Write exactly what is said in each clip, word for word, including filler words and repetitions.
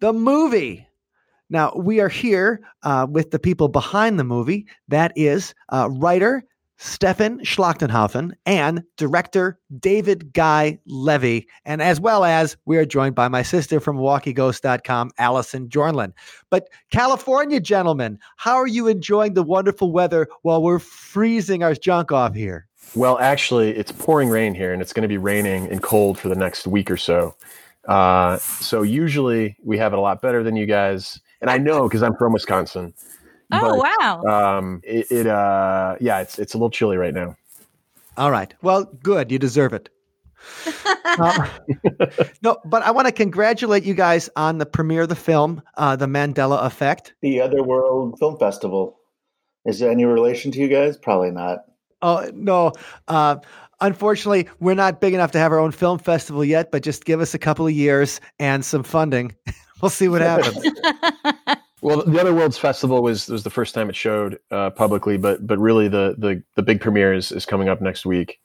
the movie. Now, we are here uh, with the people behind the movie. That is uh, writer Stefan Schlachtenhaufen and director David Guy Levy. And as well as, we are joined by my sister from Milwaukee Ghost dot com, Allison Jornlin. But California, gentlemen, how are you enjoying the wonderful weather while we're freezing our junk off here? Well, actually, it's pouring rain here, and it's going to be raining and cold for the next week or so. Uh, so usually we have it a lot better than you guys. And I know because I'm from Wisconsin. Oh, but, wow. Um, it, it uh, yeah, it's, it's a little chilly right now. All right. Well, good. You deserve it. uh, no, but I want to congratulate you guys on the premiere of the film, uh, The Mandela Effect. The Otherworld Film Festival. Is there any relation to you guys? Probably not. Oh, no. Uh, unfortunately, we're not big enough to have our own film festival yet, but just give us a couple of years and some funding. We'll see what happens. Well, the Otherworld's Festival was was the first time it showed uh, publicly, but but really the the, the big premiere is, is coming up next week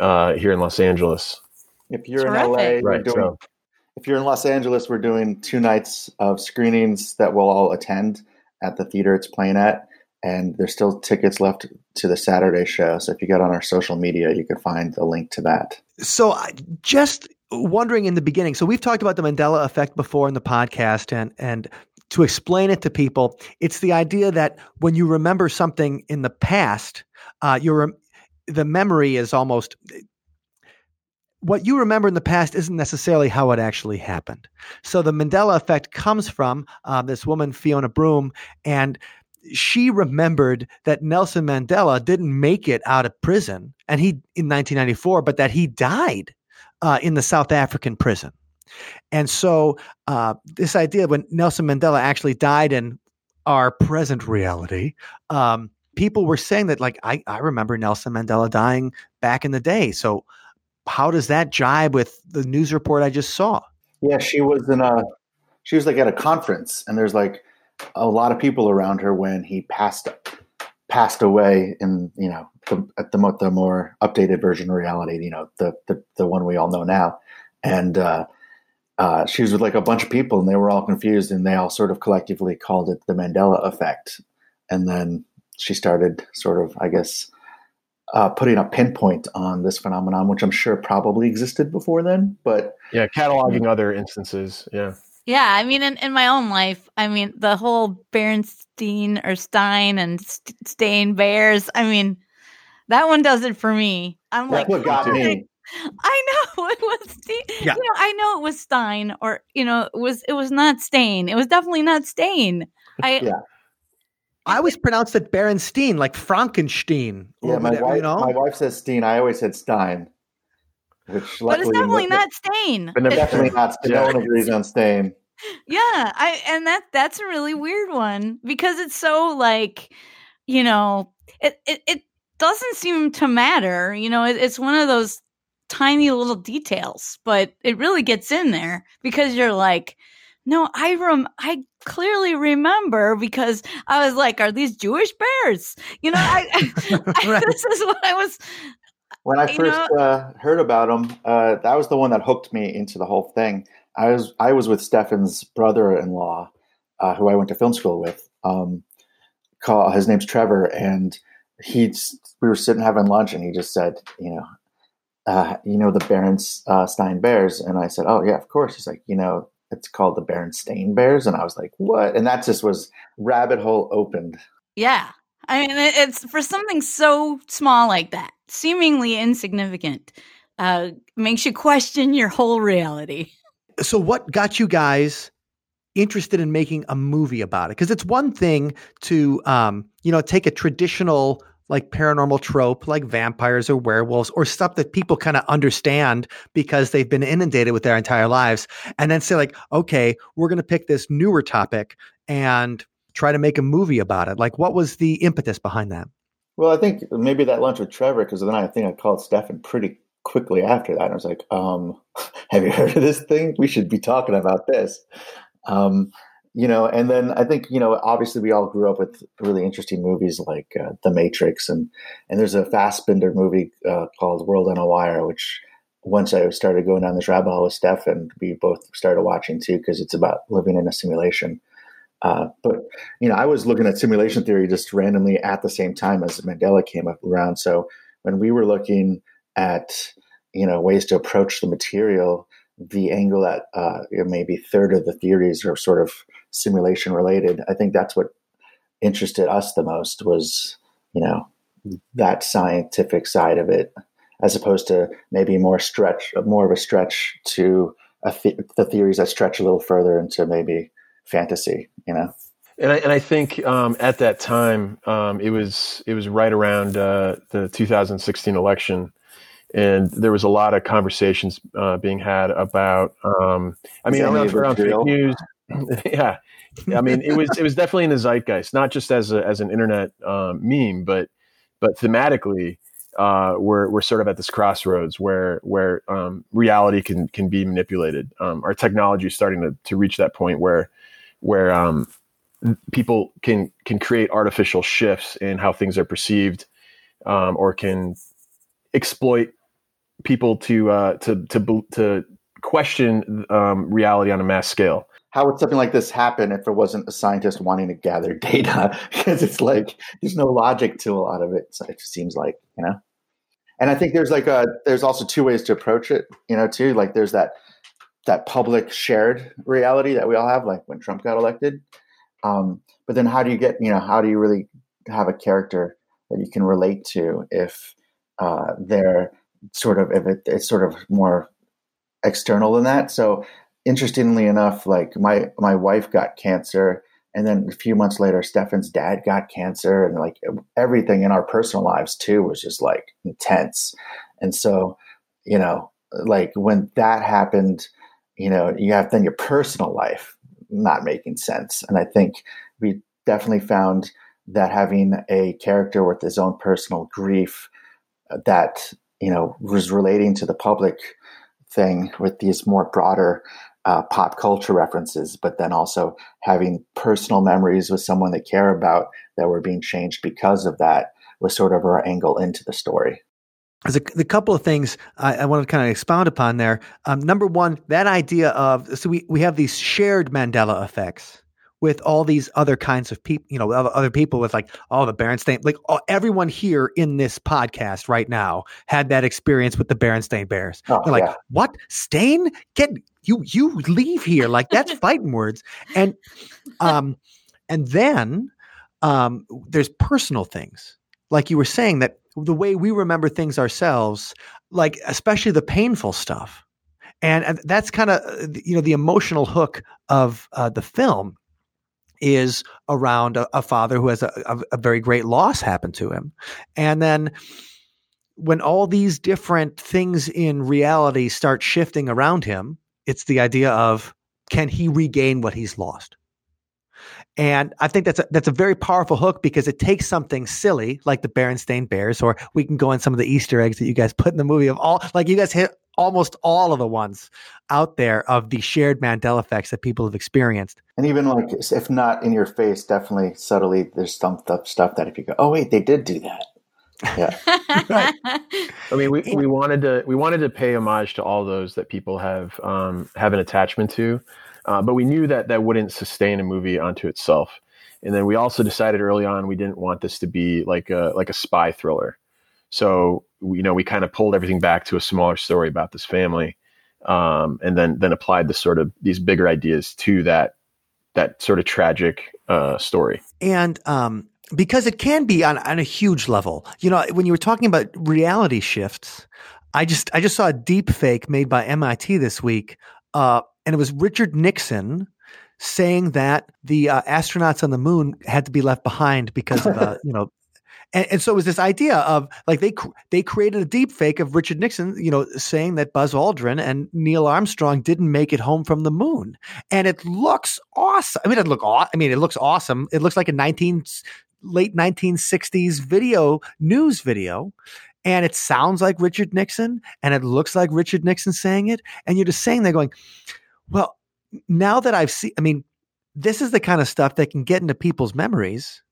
uh, here in Los Angeles. If you're Terrific. in L A, right, we're doing, so. if you're in Los Angeles, we're doing two nights of screenings that we'll all attend at the theater it's playing at, and there's still tickets left to the Saturday show. So if you get on our social media, you can find a link to that. So I just. Wondering in the beginning, so we've talked about the Mandela Effect before in the podcast, and and to explain it to people, it's the idea that when you remember something in the past, uh, your the memory is almost what you remember in the past isn't necessarily how it actually happened. So the Mandela Effect comes from uh, this woman Fiona Broome, and she remembered that Nelson Mandela didn't make it out of prison, and he in nineteen ninety-four, but that he died. Uh, in the South African prison. And so uh, this idea when Nelson Mandela actually died in our present reality, um, people were saying that, like, I, I remember Nelson Mandela dying back in the day. So how does that jibe with the news report I just saw? Yeah, she was in a, she was like at a conference, and there's like a lot of people around her when he passed passed away in, you know, the, at the, the more updated version of reality, you know, the, the, the one we all know now. And uh, uh, she was with like a bunch of people, and they were all confused, and they all sort of collectively called it the Mandela Effect. And then she started sort of, I guess, uh, putting a pinpoint on this phenomenon, which I'm sure probably existed before then, but yeah, cataloging other instances. Yeah. Yeah, I mean, in, in my own life, I mean, the whole Berenstain or Stein and St- Stain Bears, I mean, that one does it for me. I'm That's like, what got me. I know it was, yeah. you know, I know it was Stein, or, you know, it was, it was not Stain. It was definitely not Stain. I, yeah. I always pronounced it Berenstain, like Frankenstein. Yeah, my, whatever, wife, you know? my wife says Steen. I always said Stein. But it's definitely not Stain. But definitely not Stain. No one agrees on Stain. Yeah, I and that that's a really weird one, because it's so, like, you know, it it, it doesn't seem to matter. You know, it, it's one of those tiny little details, but it really gets in there, because you're like, no, I rem- I clearly remember, because I was like, are these Jewish bears? You know, I, I, right. I this is what I was. When I first you know, uh, heard about him, uh, that was the one that hooked me into the whole thing. I was I was with Stefan's brother-in-law, uh, who I went to film school with. Um, call, his name's Trevor, and he we were sitting having lunch, and he just said, you know, uh, you know the Berenstain uh, Bears, and I said, oh yeah, of course. He's like, you know, it's called the Berenstain Bears, and I was like, what? And that just was rabbit hole opened. Yeah, I mean, it's for something so small like that. Seemingly insignificant, uh, makes you question your whole reality. So what got you guys interested in making a movie about it? Because it's one thing to, um, you know, take a traditional like paranormal trope, like vampires or werewolves or stuff that people kind of understand because they've been inundated with their entire lives, and then say like, okay, we're going to pick this newer topic and try to make a movie about it. Like, what was the impetus behind that? Well, I think maybe that lunch with Trevor, because then I think I called Stefan pretty quickly after that. And I was like, um, have you heard of this thing? We should be talking about this. Um, you know, and then I think, you know, obviously we all grew up with really interesting movies like uh, The Matrix. And, and there's a Fassbender movie uh, called World on a Wire, which once I started going down this rabbit hole with Stefan, we both started watching too, because it's about living in a simulation. Uh, but, you know, I was looking at simulation theory just randomly at the same time as Mandela came up around. So when we were looking at, you know, ways to approach the material, the angle that uh, maybe a third of the theories are sort of simulation related. I think that's what interested us the most was, you know, that scientific side of it, as opposed to maybe more stretch, more of a stretch to a th- the theories that stretch a little further into maybe fantasy, you know? And I, and I think um, at that time, um, it was it was right around uh, the two thousand sixteen election. And there was a lot of conversations uh, being had about, um, I mean, around, around fake news. Yeah. I mean, it was it was definitely in the zeitgeist, not just as a, as an internet um, meme, but but thematically, uh, we're we're sort of at this crossroads where where um, reality can can be manipulated. Um, our technology is starting to, to reach that point where where um, people can can create artificial shifts in how things are perceived, um, or can exploit people to uh, to to to question um, reality on a mass scale. How would something like this happen if it wasn't a scientist wanting to gather data? Because it's like there's no logic to a lot of it. So it seems like, you know. And I think there's like a there's also two ways to approach it, you know, too. Like there's that that public shared reality that we all have, like when Trump got elected. Um, but then how do you get, you know, how do you really have a character that you can relate to if Uh, they're sort of, if it, it's sort of more external than that. So interestingly enough, like my, my wife got cancer, and then a few months later, Stefan's dad got cancer, and like everything in our personal lives too was just like intense. And so, you know, like when that happened, you know, you have then your personal life not making sense. And I think we definitely found that having a character with his own personal grief that, you know, was relating to the public thing with these more broader uh, pop culture references, but then also having personal memories with someone they care about that were being changed because of that was sort of our angle into the story. There's a, a couple of things I, I want to kind of expound upon there. Um, number one, that idea of, so we, we have these shared Mandela effects with all these other kinds of people, you know, other people with like all oh, the Berenstain, like oh, everyone here in this podcast right now had that experience with the Berenstain Bears. Oh, They're like, yeah. What? Stain? Get you, you leave here. Like that's fighting words. And, um, and then, um, there's personal things. Like you were saying, that the way we remember things ourselves, like especially the painful stuff. And, and that's kind of, you know, the emotional hook of uh, the film is around a, a father who has a, a, a very great loss happen to him. And then when all these different things in reality start shifting around him, it's the idea of, can he regain what he's lost? And I think that's a, that's a very powerful hook, because it takes something silly like the Berenstain Bears, or we can go on some of the Easter eggs that you guys put in the movie of all, like you guys hit almost all of the ones out there of the shared Mandela effects that people have experienced. And even like, if not in your face, definitely subtly, there's some stuff that if you go, oh wait, they did do that. Yeah. Right. I mean, we, we wanted to, we wanted to pay homage to all those that people have, um, have an attachment to. Uh, but we knew that that wouldn't sustain a movie onto itself. And then we also decided early on, we didn't want this to be like a, like a spy thriller. So, you know, we kind of pulled everything back to a smaller story about this family, um, and then, then applied the sort of these bigger ideas to that, that sort of tragic uh, story. And um, because it can be on, on a huge level, you know, when you were talking about reality shifts, I just, I just saw a deep fake made by M I T this week. Uh, and it was Richard Nixon saying that the uh, astronauts on the moon had to be left behind because of, uh, you know, And, and so it was this idea of like they they created a deep fake of Richard Nixon, you know, saying that Buzz Aldrin and Neil Armstrong didn't make it home from the moon. And it looks awesome. I mean, it look aw- I mean, it looks awesome. It looks like a nineteen late nineteen sixties video news video. And it sounds like Richard Nixon, and it looks like Richard Nixon saying it. And you're just saying, they're going, well, now that I've seen, I mean, this is the kind of stuff that can get into people's memories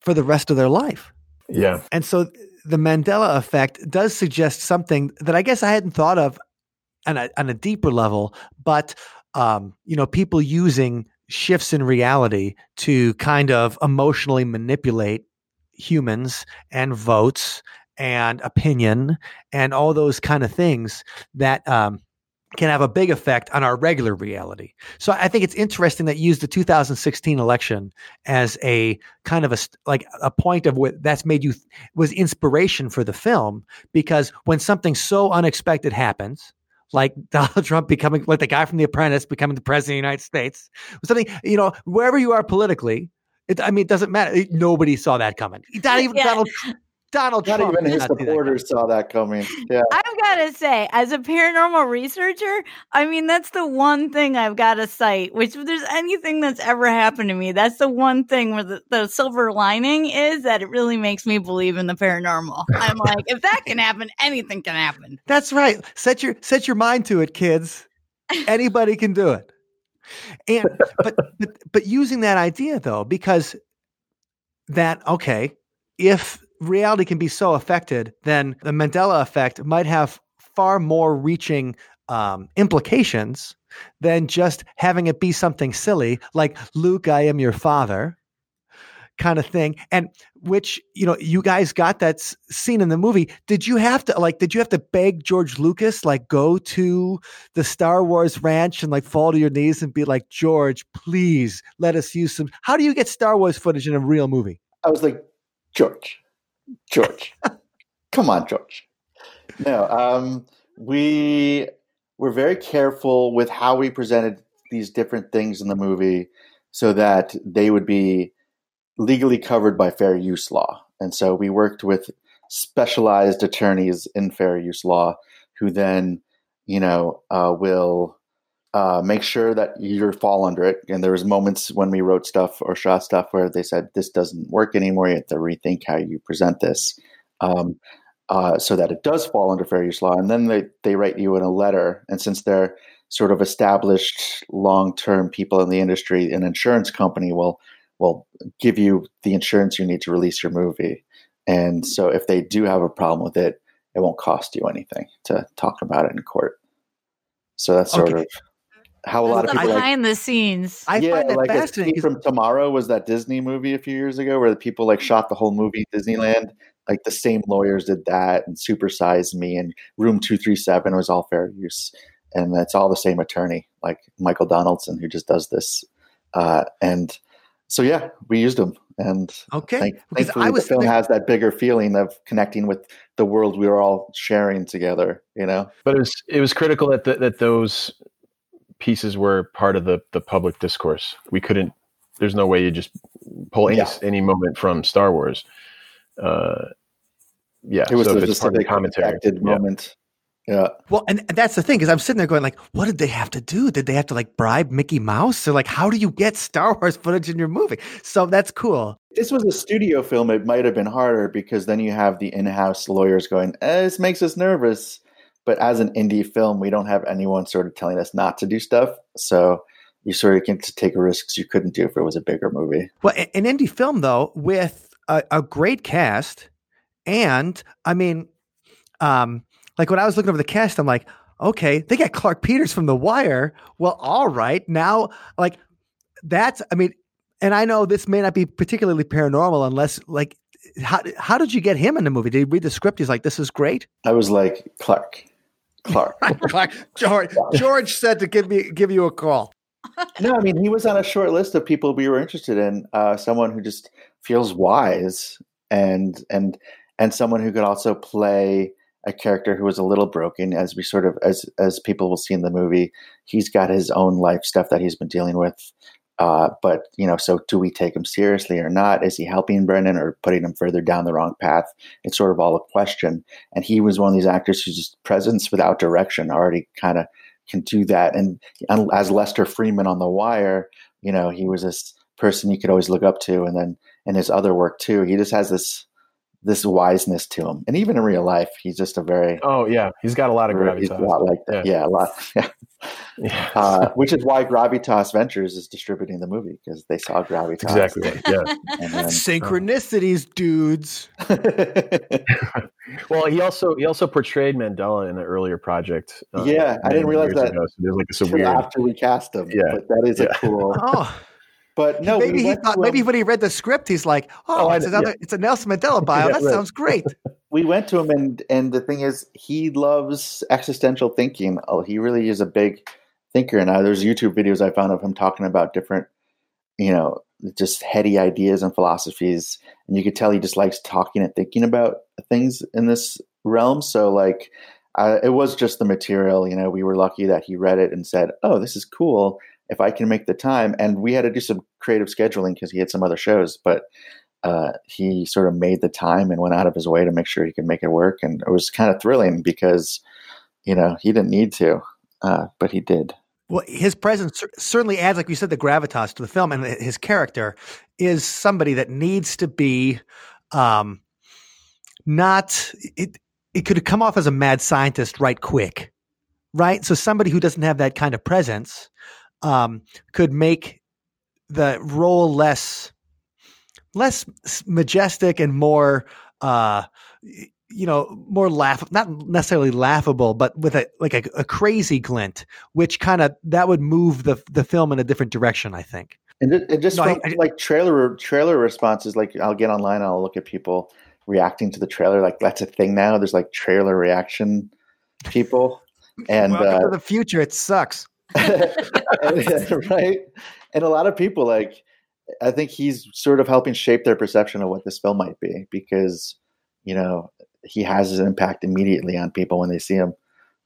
for the rest of their life. Yeah. And so the Mandela effect does suggest something that I guess I hadn't thought of on a, on a deeper level, but, um, you know, people using shifts in reality to kind of emotionally manipulate humans and votes and opinion and all those kind of things that um, can have a big effect on our regular reality. So I think it's interesting that you used the two thousand sixteen election as a kind of a, like a point of what that's made you was inspiration for the film, because when something so unexpected happens, like Donald Trump becoming, like the guy from The Apprentice becoming the president of the United States, something, you know, wherever you are politically, it, I mean, it doesn't matter. Nobody saw that coming. Not even yeah. Donald Trump. Donald Not Trump even his supporters that saw that coming. Yeah. I've got to say, as a paranormal researcher, I mean, that's the one thing I've got to cite, which if there's anything that's ever happened to me, that's the one thing where the, the silver lining is that it really makes me believe in the paranormal. I'm like, if that can happen, anything can happen. That's right. Set your set your mind to it, kids. Anybody can do it. And but, but but using that idea, though, because that, okay, if reality can be so affected, then the Mandela effect might have far more reaching um, implications than just having it be something silly like, Luke, I am your father kind of thing. And which, you know, you guys got that s- scene in the movie. Did you have to like, did you have to beg George Lucas, like go to the Star Wars ranch and like fall to your knees and be like, George, please let us use some, how do you get Star Wars footage in a real movie? I was like, George. George, come on, George. No, um, we were very careful with how we presented these different things in the movie so that they would be legally covered by fair use law. And so we worked with specialized attorneys in fair use law who then, you know, uh, will uh, make sure that you fall under it. And there was moments when we wrote stuff or shot stuff where they said, this doesn't work anymore. You have to rethink how you present this um, uh, so that it does fall under fair use law. And then they, they write you in a letter. And since they're sort of established long-term people in the industry, an insurance company will, will give you the insurance you need to release your movie. And so if they do have a problem with it, it won't cost you anything to talk about it in court. So that's sort okay. of... How a lot of people behind like, the scenes. I yeah, find that like fascinating. From Tomorrow was that Disney movie a few years ago where the people like shot the whole movie at Disneyland. Like the same lawyers did that, and Super Size Me and Room two thirty-seven was all fair use, and that's all the same attorney, like Michael Donaldson, who just does this. Uh, and so yeah, we used him, and okay, thank, thankfully I was the film thinking- has that bigger feeling of connecting with the world we were all sharing together. You know, but it was it was critical that the, that those. pieces were part of the, the public discourse. We couldn't, there's no way you just pull any, yeah. any moment from Star Wars. Uh, yeah. It was so just part of the commentary moment. Yeah. yeah. Well, and that's the thing, because I'm sitting there going like, what did they have to do? Did they have to like bribe Mickey Mouse? They're like, how do you get Star Wars footage in your movie? So that's cool. This was a studio film. It might've been harder because then you have the in-house lawyers going, eh, this makes us nervous. But as an indie film, we don't have anyone sort of telling us not to do stuff. So you sort of get to take risks you couldn't do if it was a bigger movie. Well, an indie film, though, with a, a great cast. And I mean, um, like when I was looking over the cast, I'm like, okay, they got Clark Peters from The Wire. Well, all right. Now, like that's, I mean, and I know this may not be particularly paranormal unless like, how, how did you get him in the movie? Did you read the script? He's like, this is great. I was like, Clark. Clark. Clark. George, George said to give me give you a call. No, I mean, he was on a short list of people we were interested in. Uh, someone who just feels wise, and and and someone who could also play a character who was a little broken, as we sort of as as people will see in the movie. He's got his own life stuff that he's been dealing with, Uh, but, you know, so do we take him seriously or not? Is he helping Brendan or putting him further down the wrong path? It's sort of all a question. And he was one of these actors whose presence without direction already kind of can do that. And as Lester Freeman on The Wire, you know, he was this person you could always look up to. And then in his other work too, he just has this, this wiseness to him. And even in real life, he's just a very, Oh yeah. He's got a lot of gravitas. He's a lot like that. Yeah. yeah a lot. Yeah. Yes. Uh, which is why Gravitas Ventures is distributing the movie, because they saw Gravitas. Exactly. Yeah. And then, synchronicities, uh, dudes. Well, he also he also portrayed Mandela in an earlier project. Uh, yeah, I didn't realize that. Ago, so there's like some weird after we cast him. Yeah, but that is yeah. a cool. Oh. But no, maybe we he thought, maybe when he read the script, he's like, "Oh, oh it's I, another, yeah. it's a Nelson Mandela bio. yeah, that right. sounds great." We went to him, and and the thing is, he loves existential thinking. Oh, he really is a big thinker. And I, there's YouTube videos I found of him talking about different, you know, just heady ideas and philosophies. And you could tell he just likes talking and thinking about things in this realm. So, like, uh, it was just the material. You know, we were lucky that he read it and said, "Oh, this is cool. If I can make the time." And we had to do some creative scheduling because he had some other shows, but uh, he sort of made the time and went out of his way to make sure he could make it work. And it was kind of thrilling because, you know, he didn't need to, uh, but he did. Well, his presence certainly adds, like you said, the gravitas to the film, and his character is somebody that needs to be um, not, it, it could come off as a mad scientist right quick, right? So somebody who doesn't have that kind of presence Um, could make the role less, less majestic and more, uh, you know, more laugh, not necessarily laughable, but with a like a, a crazy glint, which kind of that would move the the film in a different direction, I think. And it, it just no, felt I, I, like trailer trailer responses. Like I'll get online, I'll look at people reacting to the trailer. Like that's a thing now. There's like trailer reaction people. And welcome uh, to the future. It sucks. and, right, and a lot of people like I think he's sort of helping shape their perception of what this film might be, because you know he has his impact immediately on people when they see him,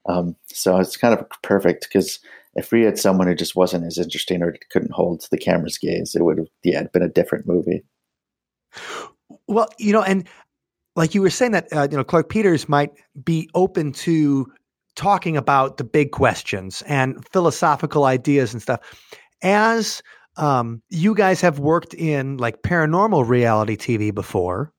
um, so it's kind of perfect, because if we had someone who just wasn't as interesting or couldn't hold the camera's gaze, it would have yeah been a different movie. Well, you know, and like you were saying that uh, you know Clark Peters might be open to talking about the big questions and philosophical ideas and stuff. As um, you guys have worked in like paranormal reality T V before.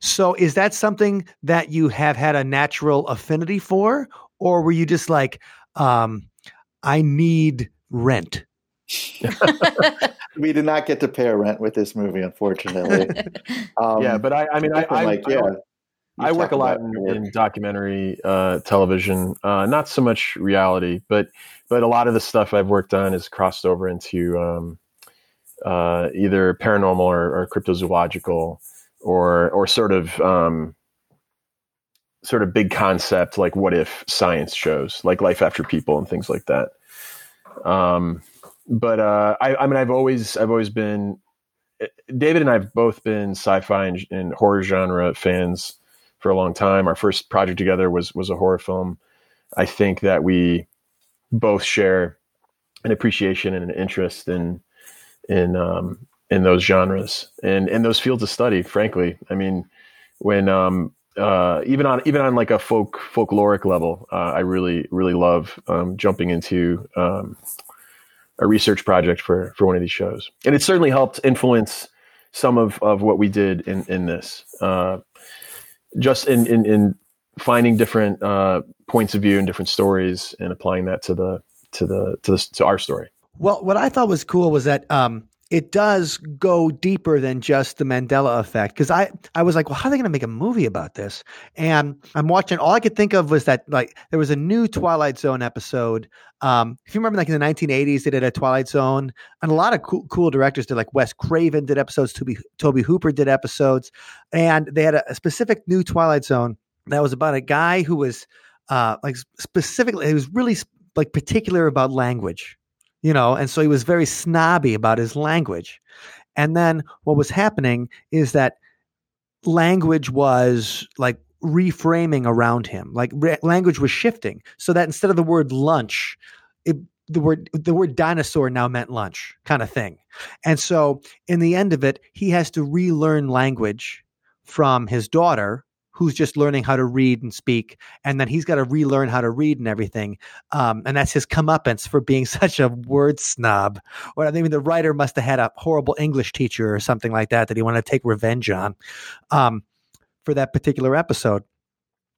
So is that something that you have had a natural affinity for, or were you just like, um, I need rent? We did not get to pay a rent with this movie, unfortunately. Um, yeah, but I, I mean, I, I like, I, yeah. You I work a lot in, in documentary uh, television, uh, not so much reality, but but a lot of the stuff I've worked on is crossed over into um, uh, either paranormal or, or cryptozoological, or or sort of um, sort of big concept like what if science shows, like Life After People and things like that. Um, but uh, I, I mean, I've always I've always been David and I've both been sci-fi and, and horror genre fans for a long time. Our first project together was, was a horror film. I think that we both share an appreciation and an interest in, in, um, in those genres and, and those fields of study, frankly. I mean, when, um, uh, even on, even on like a folk folkloric level, uh, I really, really love, um, jumping into, um, a research project for, for one of these shows. And it certainly helped influence some of, of what we did in, in this, uh, just in, in, in finding different uh, points of view and different stories and applying that to the, to the, to the, to our story. Well, what I thought was cool was that um, it does go deeper than just the Mandela effect. Cause I, I was like, well, how are they going to make a movie about this? And I'm watching, all I could think of was that like, there was a new Twilight Zone episode. Um, if you remember, like in the nineteen eighties, they did a Twilight Zone, and a lot of cool, cool directors did, like Wes Craven did episodes, Toby, Toby Hooper did episodes, and they had a, a specific new Twilight Zone that was about a guy who was uh, like specifically, he was really like particular about language, you know, and so he was very snobby about his language. And then what was happening is that language was like reframing around him, like re- language was shifting, so that instead of the word lunch, it the word the word dinosaur now meant lunch kind of thing. And so in the end of it, he has to relearn language from his daughter, who's just learning how to read and speak. And then he's got to relearn how to read and everything. Um, and that's his comeuppance for being such a word snob. Or I mean, the writer must have had a horrible English teacher or something like that, that he wanted to take revenge on um, for that particular episode.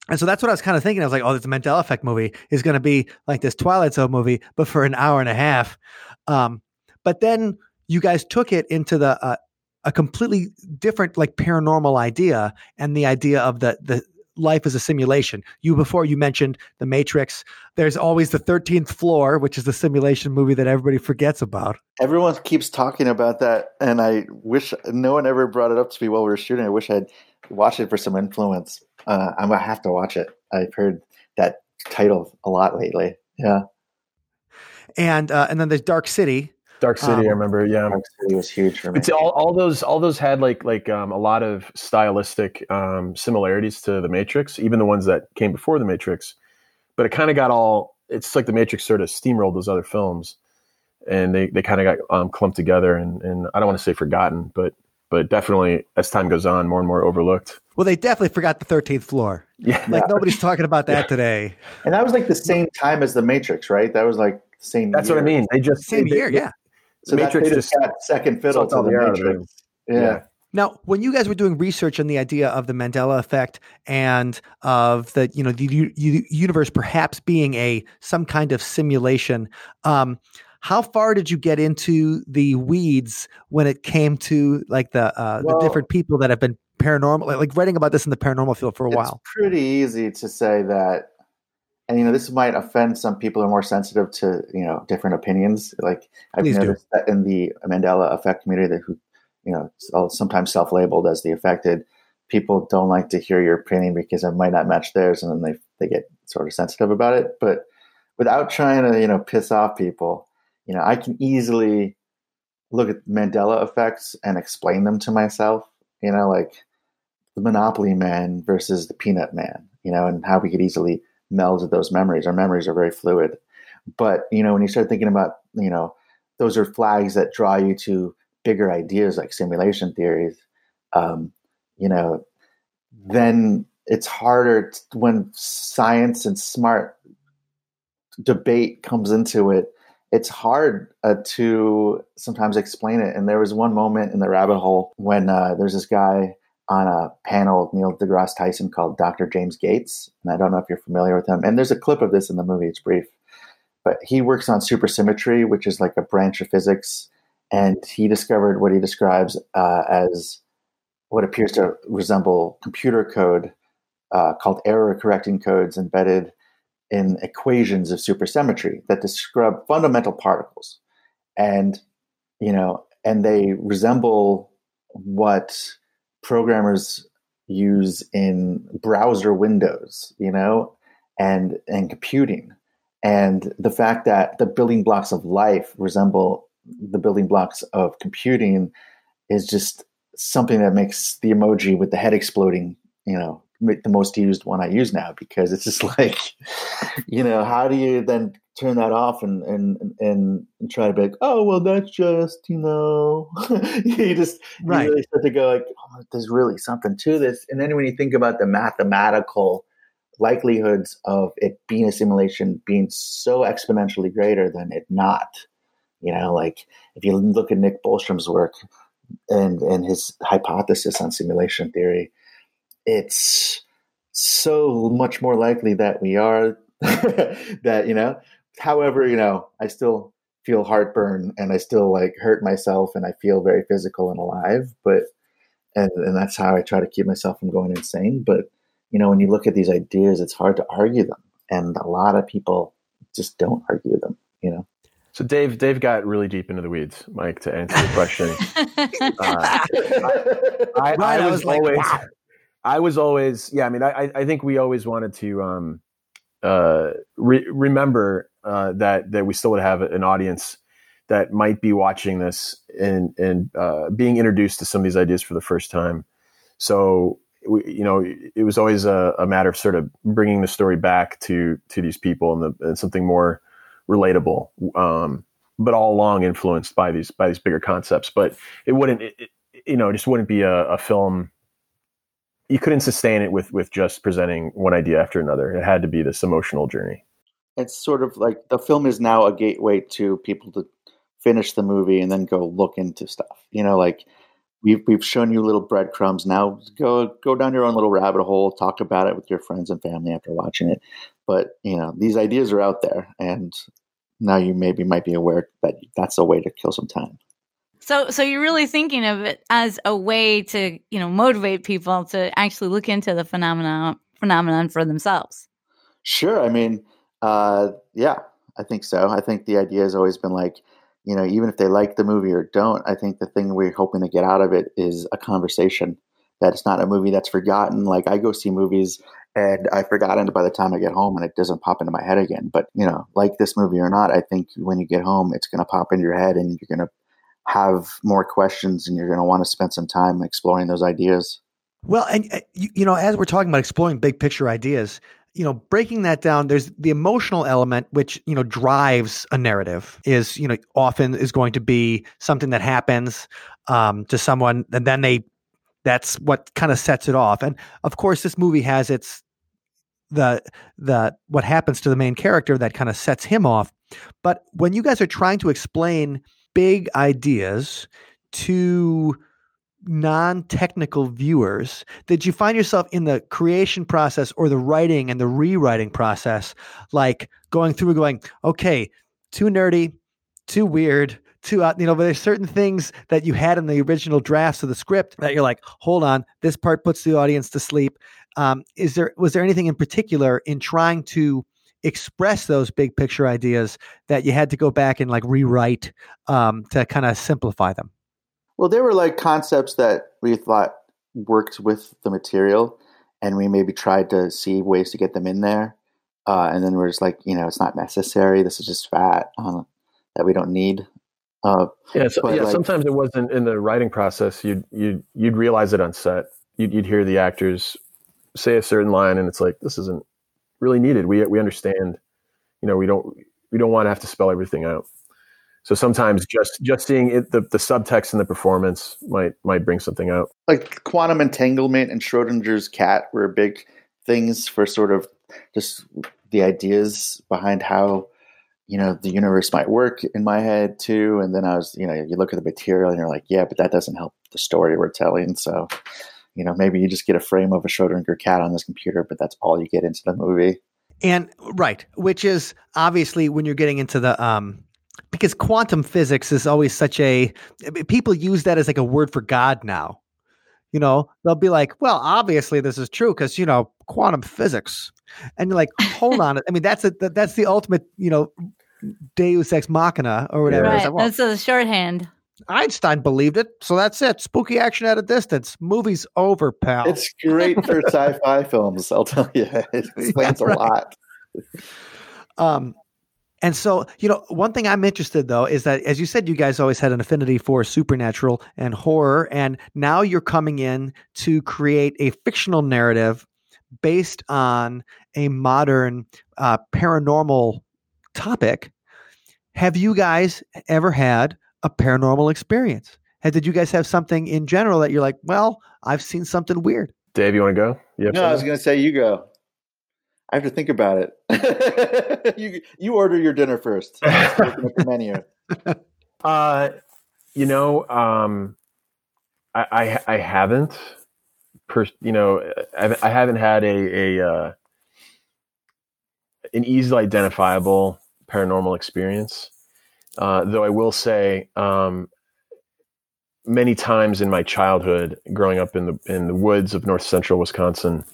And so that's what I was kind of thinking. I was like, oh, the Mandela Effect movie is going to be like this Twilight Zone movie, but for an hour and a half. Um, but then you guys took it into the uh, a completely different, like, paranormal idea, and the idea of the the life as a simulation. You before you mentioned The Matrix. There's always the thirteenth floor, which is the simulation movie that everybody forgets about. Everyone keeps talking about that, and I wish no one ever brought it up to me while we were shooting. I wish I'd watched it for some influence. Uh, I'm gonna have to watch it. I've heard that title a lot lately. Yeah, and uh, and then there's Dark City. Dark City, um, I remember. Yeah, Dark City was huge for me. It's all, all those, all those had like like um, a lot of stylistic um, similarities to The Matrix, even the ones that came before The Matrix. But it kind of got all. It's like The Matrix sort of steamrolled those other films, and they, they kind of got um, clumped together. And, and I don't want to say forgotten, but but definitely as time goes on, more and more overlooked. Well, they definitely forgot the thirteenth floor. Yeah, like nobody's talking about that yeah. today. And that was like the same time as The Matrix, right? That was like the same. That's year. What I mean. They just same they, year, they, yeah. So Matrix just got second fiddle to The Matrix. Yeah. yeah. Now, when you guys were doing research on the idea of the Mandela Effect and of the, you know, the u- universe perhaps being a some kind of simulation, um, how far did you get into the weeds when it came to like the uh, well, the different people that have been paranormal, like writing about this in the paranormal field for a while? It's pretty easy to say that, and you know, this might offend some people who are more sensitive to, you know, different opinions. Like I've Please noticed do. that in the Mandela Effect community, that who, you know, sometimes self-labeled as the affected, people don't like to hear your opinion because it might not match theirs, and then they they get sort of sensitive about it. But without trying to, you know, piss off people, you know, I can easily look at Mandela effects and explain them to myself. You know, like the Monopoly Man versus the Peanut Man. You know, and how we could easily meld those memories. Our memories are very fluid, but you know, when you start thinking about, you know, those are flags that draw you to bigger ideas like simulation theories. Um, you know, then it's harder t- when science and smart debate comes into it. It's hard uh, to sometimes explain it. And there was one moment in the rabbit hole when uh, there's this guy on a panel with Neil deGrasse Tyson called Doctor James Gates. And I don't know if you're familiar with him. And there's a clip of this in the movie. It's brief. But he works on supersymmetry, which is like a branch of physics. And he discovered what he describes uh, as what appears to resemble computer code uh, called error-correcting codes embedded in equations of supersymmetry that describe fundamental particles. And, you know, and they resemble what programmers use in browser windows, you know, and, and computing. And the fact that the building blocks of life resemble the building blocks of computing is just something that makes the emoji with the head exploding, you know, the most used one I use now, because it's just like, you know, how do you then turn that off and, and, and, and try to be like, oh, well, that's just, you know, you just right. you really start to go like, oh, there's really something to this. And then when you think about the mathematical likelihoods of it being a simulation being so exponentially greater than it not, you know, like if you look at Nick Bosthrom's work and, and his hypothesis on simulation theory, it's so much more likely that we are that, you know, however, you know, I still feel heartburn and I still like hurt myself and I feel very physical and alive, but, and, and that's how I try to keep myself from going insane. But, you know, when you look at these ideas, it's hard to argue them. And a lot of people just don't argue them, you know? So Dave, Dave got really deep into the weeds, Mike, to answer your question. uh, I, I, right, I was, I was like, always... Wow. I was always, yeah, I mean, I, I think we always wanted to um, uh, re- remember uh, that that we still would have an audience that might be watching this and, and uh, being introduced to some of these ideas for the first time. So, we, you know, it was always a, a matter of sort of bringing the story back to to these people and, the, and something more relatable, um, but all along influenced by these by these bigger concepts. But it wouldn't, it, it, you know, it just wouldn't be a, a film. You couldn't sustain it with with just presenting one idea after another. It had to be this emotional journey. It's sort of like the film is now a gateway to people to finish the movie and then go look into stuff. You know, like we've we've shown you little breadcrumbs. Now go go down your own little rabbit hole. Talk about it with your friends and family after watching it. But you know, these ideas are out there, and now you maybe might be aware that that's a way to kill some time. So, so you're really thinking of it as a way to, you know, motivate people to actually look into the phenomenon phenomenon for themselves. Sure. I mean, uh, yeah, I think so. I think the idea has always been like, you know, even if they like the movie or don't, I think the thing we're hoping to get out of it is a conversation. That it's not a movie that's forgotten. Like I go see movies and I forgot it by the time I get home and it doesn't pop into my head again. But, you know, like this movie or not, I think when you get home, it's going to pop into your head and you're going to have more questions and you're going to want to spend some time exploring those ideas. Well, and, uh, you, you know, as we're talking about exploring big picture ideas, you know, breaking that down, there's the emotional element, which, you know, drives a narrative is, you know, often is going to be something that happens um, to someone and then they, that's what kind of sets it off. And of course, this movie has its, the, the, what happens to the main character that kind of sets him off. But when you guys are trying to explain big ideas to non-technical viewers, did you find yourself in the creation process or the writing and the rewriting process, like going through going, okay, too nerdy, too weird, too out, you know, but there's certain things that you had in the original drafts of the script that you're like, hold on, this part puts the audience to sleep. Um, is there, was there anything in particular in trying to express those big picture ideas that you had to go back and like rewrite um, to kind of simplify them? Well, there were like concepts that we thought worked with the material and we maybe tried to see ways to get them in there. Uh, and then we're just like, you know, it's not necessary. This is just fat uh, that we don't need. Uh, yeah, so, yeah like, sometimes it wasn't in the writing process. You'd, you'd, you'd realize it on set. You'd, you'd hear the actors say a certain line and it's like, this isn't really needed. We, we understand, you know, we don't, we don't want to have to spell everything out. So sometimes just, just seeing it, the, the subtext in the performance might, might bring something out. Like quantum entanglement and Schrodinger's cat were big things for sort of just the ideas behind how, you know, the universe might work in my head too. And then I was, you know, you look at the material and you're like, yeah, but that doesn't help the story we're telling. So, you know, maybe you just get a frame of a Schrodinger cat on this computer, but that's all you get into the movie. And right. Which is obviously when you're getting into the, um, because quantum physics is always such a, people use that as like a word for God now, you know, they'll be like, well, obviously this is true. Cause you know, quantum physics. And you're like, hold on. I mean, that's a, that's the ultimate, you know, Deus ex machina or whatever. Right. Like, well, that's the shorthand. Einstein believed it. So that's it. Spooky action at a distance. Movie's over, pal. It's great for sci-fi films. I'll tell you. It explains yeah, right. a lot. Um, And so, you know, one thing I'm interested, though, is that, as you said, you guys always had an affinity for supernatural and horror. And now you're coming in to create a fictional narrative based on a modern uh, paranormal topic. Have you guys ever had a paranormal experience? Had, did you guys have something in general that you're like, well, I've seen something weird? Dave, you want to go? You have no, something? I was going to say you go. I have to think about it. you you order your dinner first. The menu. Uh, you know, um, I, I I haven't, per, you know, I, I haven't had a a uh, an easily identifiable paranormal experience. Uh, though I will say, um, many times in my childhood, growing up in the in the woods of north central Wisconsin.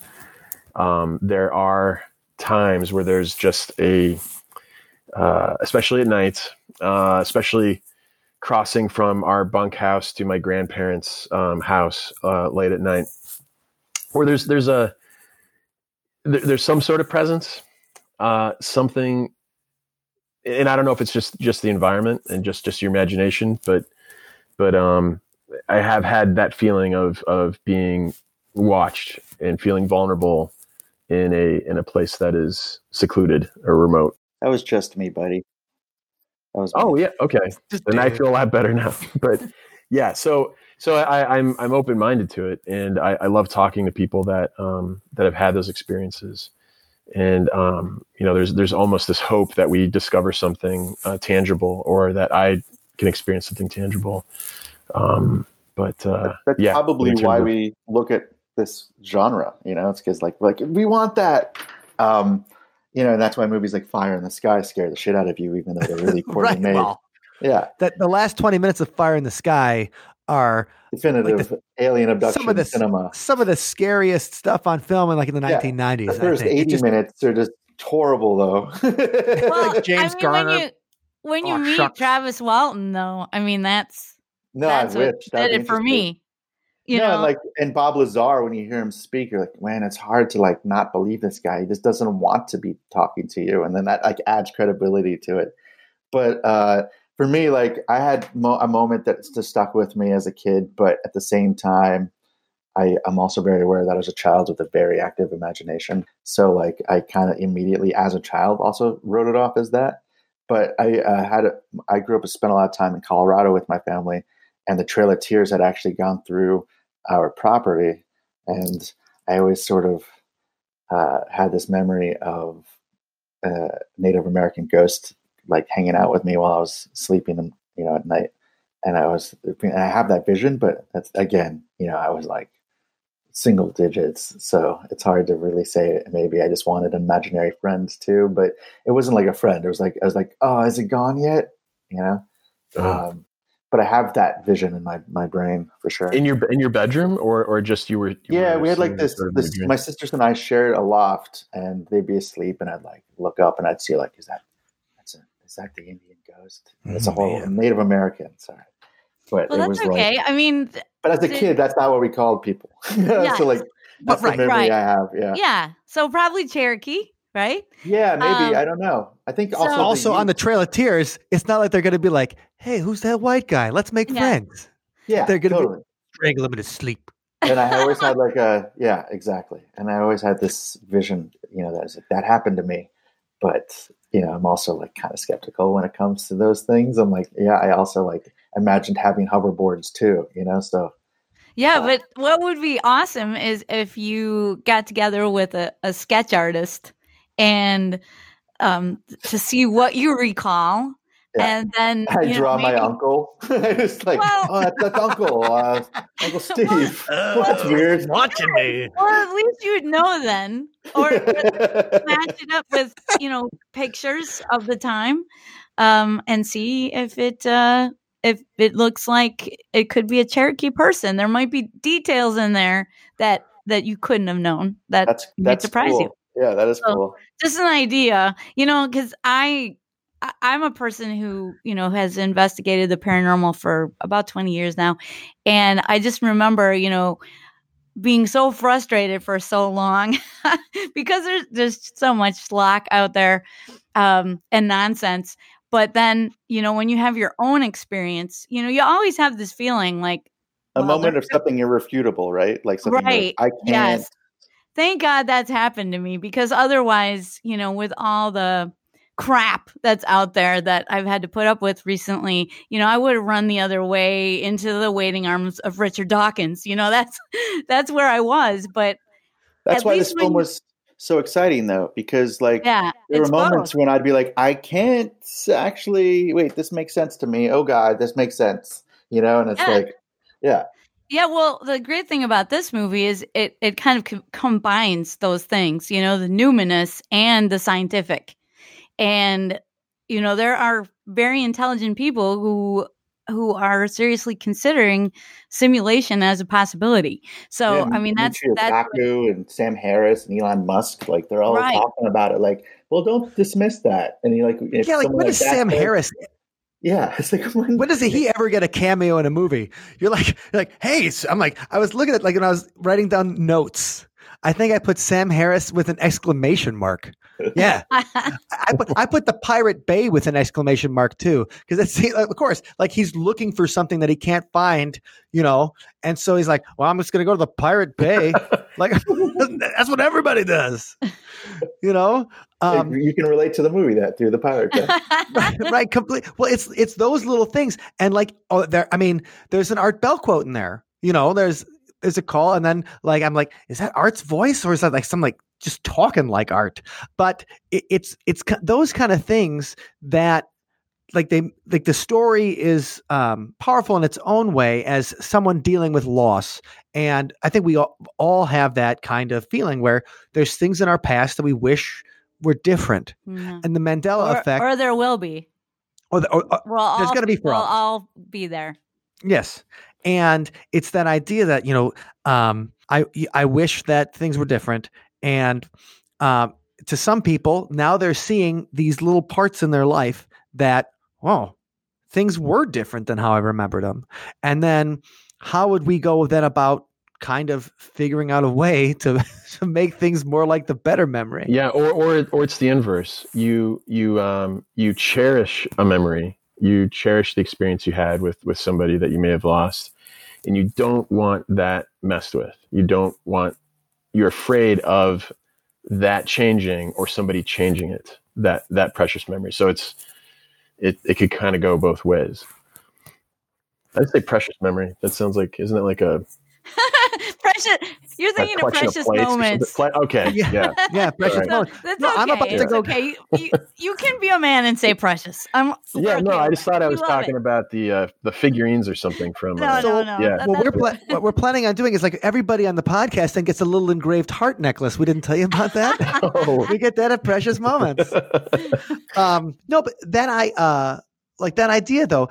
Um, there are times where there's just a, uh, especially at night, uh, especially crossing from our bunkhouse to my grandparents' um, house uh, late at night, where there's there's a there, there's some sort of presence, uh, something, and I don't know if it's just just the environment and just just your imagination, but but um, I have had that feeling of of being watched and feeling vulnerable. In a in a place that is secluded or remote. That was just me, buddy. That was oh, yeah. Okay. Then I feel a lot better now. But yeah, so so I, I'm I'm open-minded to it, and I, I love talking to people that um, that have had those experiences. And um, you know, there's there's almost this hope that we discover something uh, tangible, or that I can experience something tangible. Um, but uh, that's yeah, probably why of- we look at this genre. You know, it's because like like we want that. Um, You know, and that's why movies like Fire in the Sky scare the shit out of you, even though they're really poorly right, made. Well, yeah. That the last twenty minutes of Fire in the Sky are definitive like the, alien abduction some of the, cinema. Some of the scariest stuff on film in like in the nineteen yeah. nineties. The first eighty just, minutes are just horrible though. Well, like James I mean, Garner. When you, when you oh, meet shucks. Travis Walton though, I mean that's no, that's I wish. What did it for me. You no, know, and like and Bob Lazar, when you hear him speak, you're like, man, it's hard to like not believe this guy. He just doesn't want to be talking to you, and then that like adds credibility to it. But uh, for me, like I had mo- a moment that just stuck with me as a kid, but at the same time, I am also very aware that I was a child with a very active imagination. So like I kind of immediately, as a child, also wrote it off as that. But I uh, had a, I grew up and spent a lot of time in Colorado with my family. And the Trail of Tears had actually gone through our property. And I always sort of uh, had this memory of a Native American ghost like hanging out with me while I was sleeping, you know, at night. And I was, and I have that vision, but that's, again, you know, I was like single digits. So it's hard to really say it. Maybe I just wanted an imaginary friend too, but it wasn't like a friend. It was like, I was like, oh, is it gone yet? You know? Oh. Um, But I have that vision in my, my brain for sure. In your in your bedroom, or or just you were? You yeah, were we had like this. this my sisters and I shared a loft, and they'd be asleep, and I'd like look up, and I'd see like, is that that's a, is that the Indian ghost? It's mm, a whole man. Native American. Sorry, but well, it that's was okay. Like, I mean, th- but as a th- kid, that's not what we called people. Yes. So like, that's right, the memory right. I have. Yeah, yeah. So probably Cherokee. Right? Yeah, maybe. Um, I don't know. I think also so, also on the Trail of Tears, it's not like they're going to be like, "Hey, who's that white guy? Let's make yeah. friends." Yeah, they're going to totally. strangle him to sleep. And I always had like a yeah, exactly. And I always had this vision, you know, that was, that happened to me. But you know, I'm also like kind of skeptical when it comes to those things. I'm like, yeah, I also like imagined having hoverboards too, you know, so. Yeah, but what would be awesome is if you got together with a, a sketch artist. And um, to see what you recall, yeah. and then I you draw know, maybe... my uncle. I was like, well... oh, that's, that's Uncle uh, Uncle Steve. Well, well, that's weird. Watching me. Well, at least you'd know then, or match it up with you know pictures of the time, um, and see if it uh, if it looks like it could be a Cherokee person. There might be details in there that that you couldn't have known that that's, might that's surprise cool. you. Yeah, that is so, cool. Just an idea, you know, because I, I'm a person who, you know, has investigated the paranormal for about twenty years now. And I just remember, you know, being so frustrated for so long because there's there's so much slack out there um, and nonsense. But then, you know, when you have your own experience, you know, you always have this feeling like. A well, moment of something irrefutable, right? Like something right, that I can't. Yes. Thank God that's happened to me because otherwise, you know, with all the crap that's out there that I've had to put up with recently, you know, I would have run the other way into the waiting arms of Richard Dawkins. You know, that's that's where I was. But that's why this film was so exciting, though, because like yeah, there were moments both. when I'd be like, I can't actually wait. This makes sense to me. Oh, God, this makes sense. You know, and it's yeah. like, yeah. Yeah, well, the great thing about this movie is it, it kind of co- combines those things, you know, the numinous and the scientific. And, you know, there are very intelligent people who who are seriously considering simulation as a possibility. So, yeah, I mean, that's... that's Baku and Sam Harris and Elon Musk, like, they're all right. talking about it. Like, well, don't dismiss that. And you're like... Yeah, like, what like is Sam Harris... Is- Yeah, it's like when, when does he ever get a cameo in a movie? You're like, you're like, hey, I'm like, I was looking at like when I was writing down notes, I think I put Sam Harris with an exclamation mark. Yeah. I, I put I put the Pirate Bay with an exclamation mark too, because that's, of course, like he's looking for something that he can't find, you know, and so he's like, well, I'm just going to go to the Pirate Bay. Like, that's what everybody does, you know. Um, you can relate to the movie that through the Pirate Bay. Right, right, complete. Well, it's it's those little things, and like, oh, there. I mean, there's an Art Bell quote in there, you know. There's. Is a call, and then like I'm like, is that Art's voice, or is that like some like just talking like Art? But it, it's it's those kind of things that like they like the story is um, powerful in its own way as someone dealing with loss, and I think we all, all have that kind of feeling where there's things in our past that we wish were different, mm-hmm. and the Mandela or, effect, or there will be, or, the, or, or we'll there's going to be for we'll all. all be there. Yes. And it's that idea that, you know, um, I I wish that things were different. And um, to some people, now they're seeing these little parts in their life that, oh, things were different than how I remembered them. And then how would we go then about kind of figuring out a way to, to make things more like the better memory? Yeah, or or or it's the inverse. You you um you cherish a memory. You cherish the experience you had with, with somebody that you may have lost, and you don't want that messed with. You don't want, you're afraid of that changing or somebody changing it, that, that precious memory. So it's, it, it could kind of go both ways. I'd say precious memory. That sounds like, isn't it like a precious? You're thinking of Precious Moments. Okay. Yeah. Yeah. yeah precious right. Moments. No, that's no, okay. I'm about it's to go. Okay. You, you, you can be a man and say precious. I'm. Yeah. Okay. No, I just thought I was talking it. about the uh, the figurines or something from. No, uh, no, no. Yeah. That, well, we're pla- what we're planning on doing is like everybody on the podcast then gets a little engraved heart necklace. We didn't tell you about that. Oh. We get that at Precious Moments. um, no, but then I uh, like that idea though.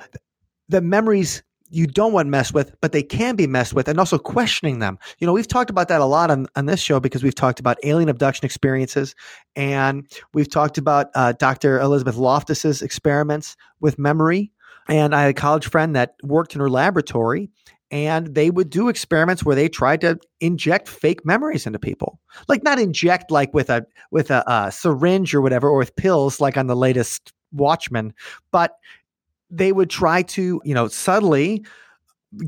The memories. You don't want to mess with, but they can be messed with, and also questioning them. You know, we've talked about that a lot on, on this show because we've talked about alien abduction experiences, and we've talked about uh, Doctor Elizabeth Loftus's experiments with memory. And I had a college friend that worked in her laboratory, and they would do experiments where they tried to inject fake memories into people. Like not inject like with a with a uh, syringe or whatever, or with pills like on the latest Watchmen, but they would try to, you know, subtly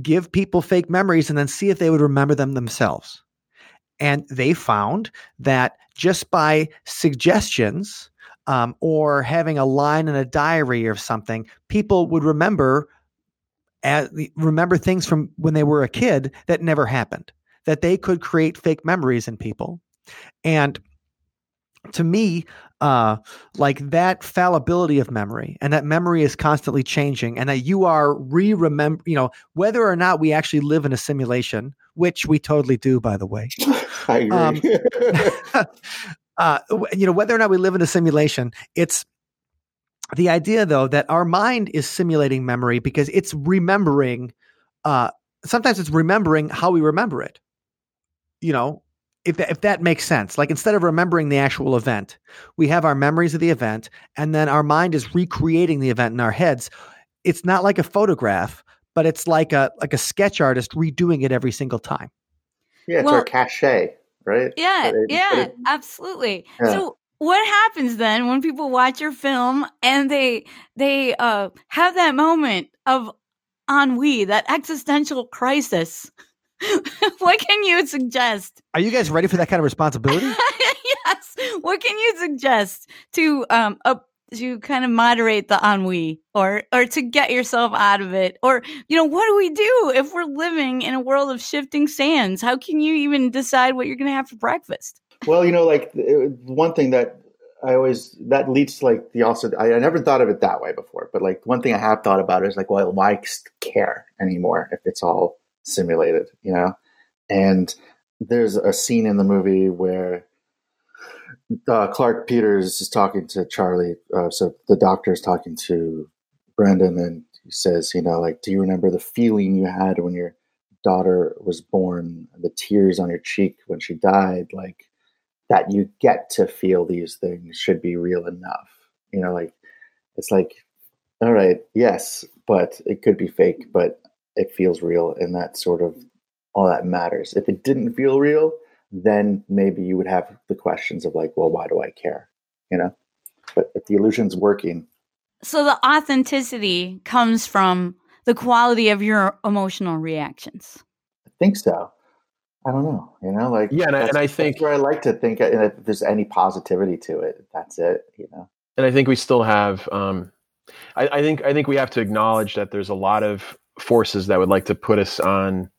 give people fake memories and then see if they would remember them themselves. And they found that just by suggestions um, or having a line in a diary or something, people would remember as, remember things from when they were a kid that never happened, that they could create fake memories in people. And to me, uh, like that fallibility of memory, and that memory is constantly changing, and that you are re-remember, you know, whether or not we actually live in a simulation, which we totally do, by the way. I agree. Um, uh, you know, whether or not we live in a simulation, it's the idea though that our mind is simulating memory because it's remembering. Uh, sometimes it's remembering how we remember it. You know. If that, if that makes sense, like instead of remembering the actual event, we have our memories of the event, and then our mind is recreating the event in our heads. It's not like a photograph, but it's like a like a sketch artist redoing it every single time. Yeah, it's well, our cachet, right? Yeah, it, yeah, it, absolutely. Yeah. So what happens then when people watch your film and they they uh, have that moment of ennui, that existential crisis? What can you suggest? Are you guys ready for that kind of responsibility? Yes. What can you suggest to um up, to kind of moderate the ennui, or or to get yourself out of it? Or, you know, what do we do if we're living in a world of shifting sands? How can you even decide what you're going to have for breakfast? Well, you know, like it, one thing that I always that leads to like the also I, I never thought of it that way before, but like one thing I have thought about is like, well, why care anymore if it's all simulated, you know? And there's a scene in the movie where uh, Clark Peters is talking to Charlie. Uh, so the doctor is talking to Brendan, and he says, you know, like, do you remember the feeling you had when your daughter was born, the tears on your cheek when she died? Like, that you get to feel these things should be real enough. You know, like, it's like, all right, yes, but it could be fake, but it feels real, and that sort of all that matters. If it didn't feel real, then maybe you would have the questions of like, well, why do I care? You know, but if the illusion's working. So the authenticity comes from the quality of your emotional reactions. I think so. I don't know, you know, like, yeah. And I, and I think where I like to think, and if there's any positivity to it, that's it, you know? And I think we still have, um, I, I think, I think we have to acknowledge that there's a lot of forces that would like to put us on,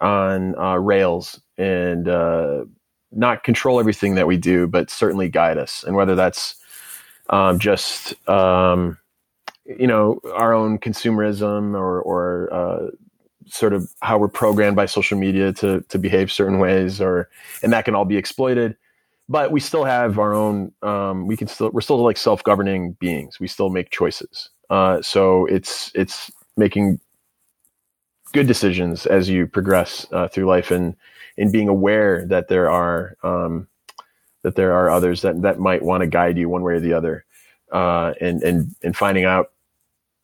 on, uh, rails and, uh, not control everything that we do, but certainly guide us. And whether that's, um, just, um, you know, our own consumerism or, or, uh, sort of how we're programmed by social media to to behave certain ways, or and that can all be exploited. But we still have our own. Um, we can still we're still like self-governing beings. We still make choices. Uh, so it's it's making good decisions as you progress uh, through life, and and being aware that there are um, that there are others that that might want to guide you one way or the other, uh, and and and finding out.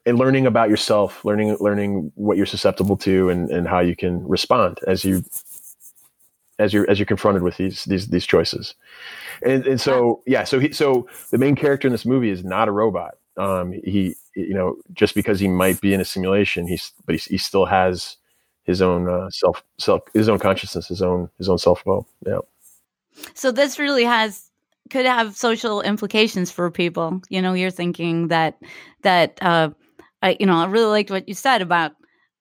And learning about yourself, learning learning what you're susceptible to, and, and how you can respond as you as you as you're confronted with these these these choices, and and so yeah, so he, so the main character in this movie is not a robot. Um, he you know just because he might be in a simulation, he's but he, he still has his own uh, self self his own consciousness, his own his own self will. Yeah. So this really has. Could have social implications for people. You know, you're thinking that that. Uh, I, you know, I really liked what you said about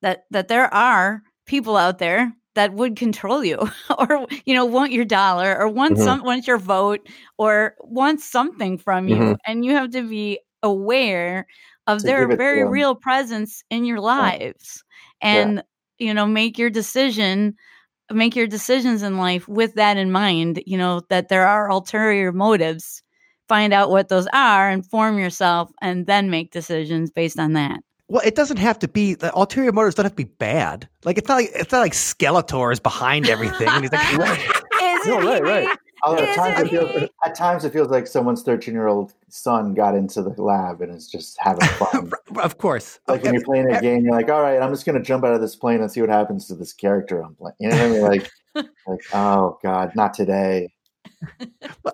that, that there are people out there that would control you or, you know, want your dollar or want, mm-hmm. some, want your vote or want something from you. Mm-hmm. And you have to be aware of to their very them. real presence in your lives yeah. and, yeah. you know, make your decision, make your decisions in life with that in mind, you know, that there are ulterior motives. Find out what those are, inform yourself, and then make decisions based on that. Well, it doesn't have to be, the ulterior motives don't have to be bad. Like, it's not like, it's not like Skeletor is behind everything. And he's like, right. No, right, right. Although at times, it feels, at times it feels like someone's thirteen-year-old son got into the lab and is just having fun. Of course. Like when you're playing a game, you're like, all right, I'm just going to jump out of this plane and see what happens to this character I'm playing. You know what I mean? Like, like oh, God, not today.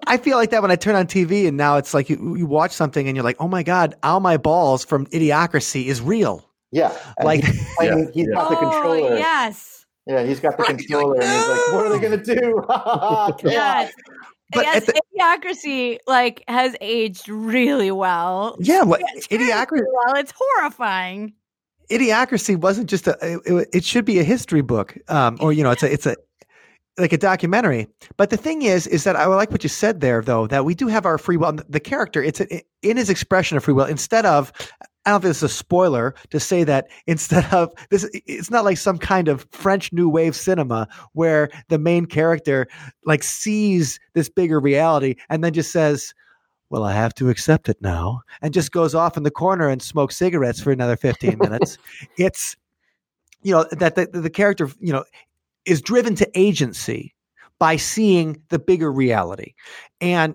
I feel like that when I turn on T V, and now it's like you, you watch something and you're like, oh my God, Al My Balls from Idiocracy is real. Yeah. Like he's, playing, yeah, he's yeah. got the controller. Oh, yes. Yeah. He's got the right. controller he's like, and he's like, what are they going to do? yes. But yes. The, Idiocracy like has aged really well. Yeah. Well, it's Idiocracy. Well, it's horrifying. Idiocracy wasn't just a, it, it should be a history book. Um, or, you know, it's a, it's a, like a documentary. But the thing is, is that I like what you said there, though, that we do have our free will. The character, it's a, in his expression of free will, instead of, I don't think this is a spoiler to say that instead of this, it's not like some kind of French New Wave cinema where the main character like sees this bigger reality and then just says, well, I have to accept it now, and just goes off in the corner and smokes cigarettes for another fifteen minutes. It's, you know, that the, the character, you know, is driven to agency by seeing the bigger reality. And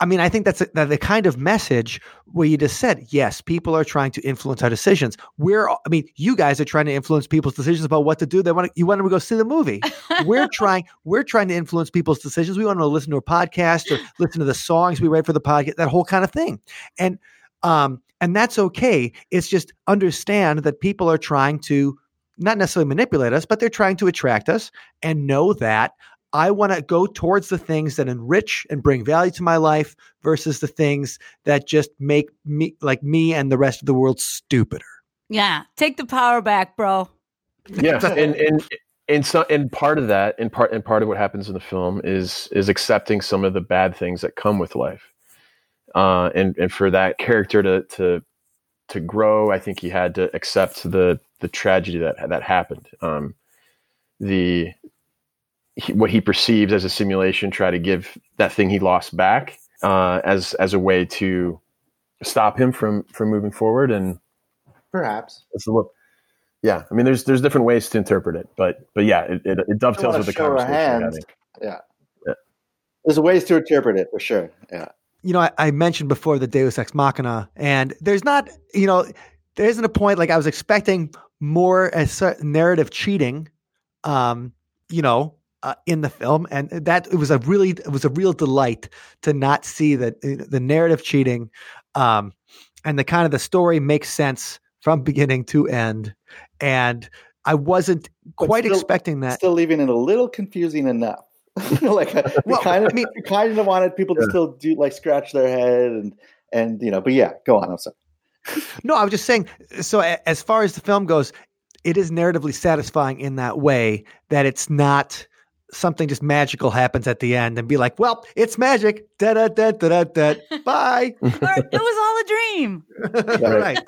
I mean, I think that's a, the kind of message where you just said, yes, people are trying to influence our decisions. We're, I mean, you guys are trying to influence people's decisions about what to do. They want to, you want to go see the movie. We're trying, we're trying to influence people's decisions. We want to listen to a podcast or listen to the songs we write for the podcast, that whole kind of thing. And, um, and that's okay. It's just understand that people are trying to, not necessarily manipulate us, but they're trying to attract us, and know that I want to go towards the things that enrich and bring value to my life versus the things that just make me like me and the rest of the world stupider. Yeah. Take the power back, bro. Yeah. and, and, and so, and part of that and part, and part of what happens in the film is, is accepting some of the bad things that come with life. Uh, and, and for that character to, to, to grow, I think he had to accept the, the tragedy that that happened, um, the he, what he perceives as a simulation, try to give that thing he lost back uh, as as a way to stop him from from moving forward, and perhaps it's a look. Yeah, I mean, there's there's different ways to interpret it, but but yeah, it, it, it dovetails with the conversation. I think. Yeah. yeah, there's ways to interpret it for sure. Yeah, you know, I, I mentioned before the Deus Ex Machina, and there's not, you know, there isn't a point like I was expecting. More as narrative cheating, um, you know, uh, in the film, and that it was a really it was a real delight to not see that the narrative cheating, um, and the kind of the story makes sense from beginning to end, and I wasn't quite still, expecting that. Still leaving it a little confusing enough. like I, well, we kind of, I mean, we kind of wanted people yeah. to still do like scratch their head and and you know, but yeah, go on. I'm sorry. No, I was just saying. So as far as the film goes, it is narratively satisfying in that way that it's not something just magical happens at the end and be like, well, it's magic. Da da da da da da. Bye. Or it was all a dream. Right.